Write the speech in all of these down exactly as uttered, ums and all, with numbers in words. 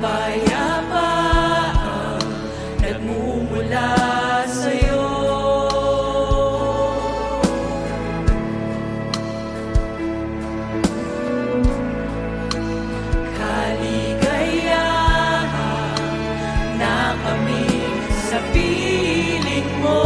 payapa ang nagmumula sa'yo. Kaligayahan na kami sa piling mo.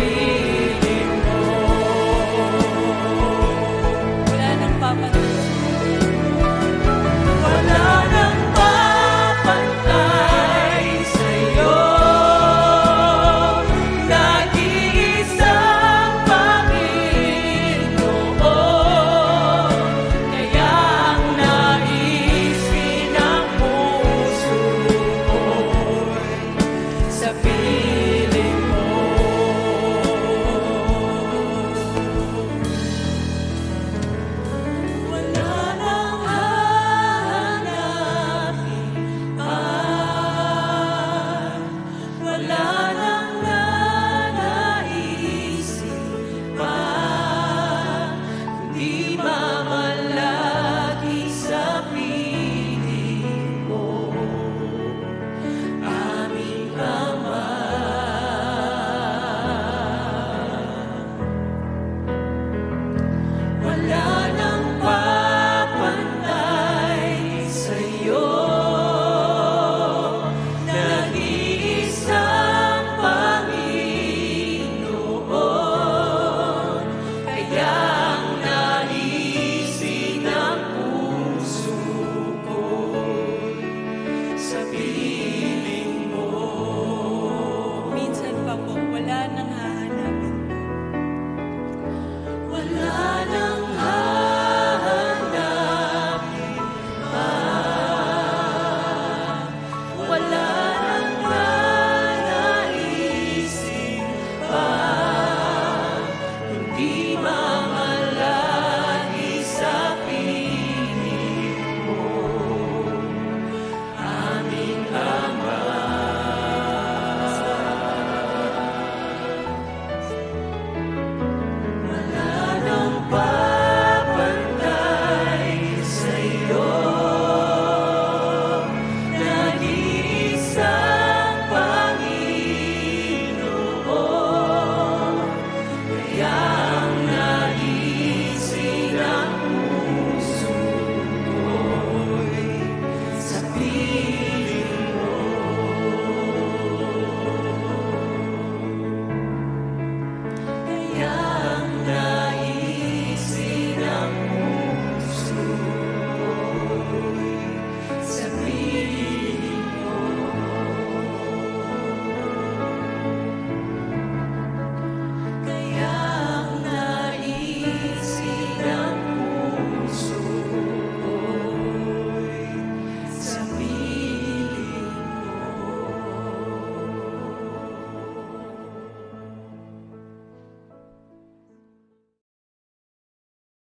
Be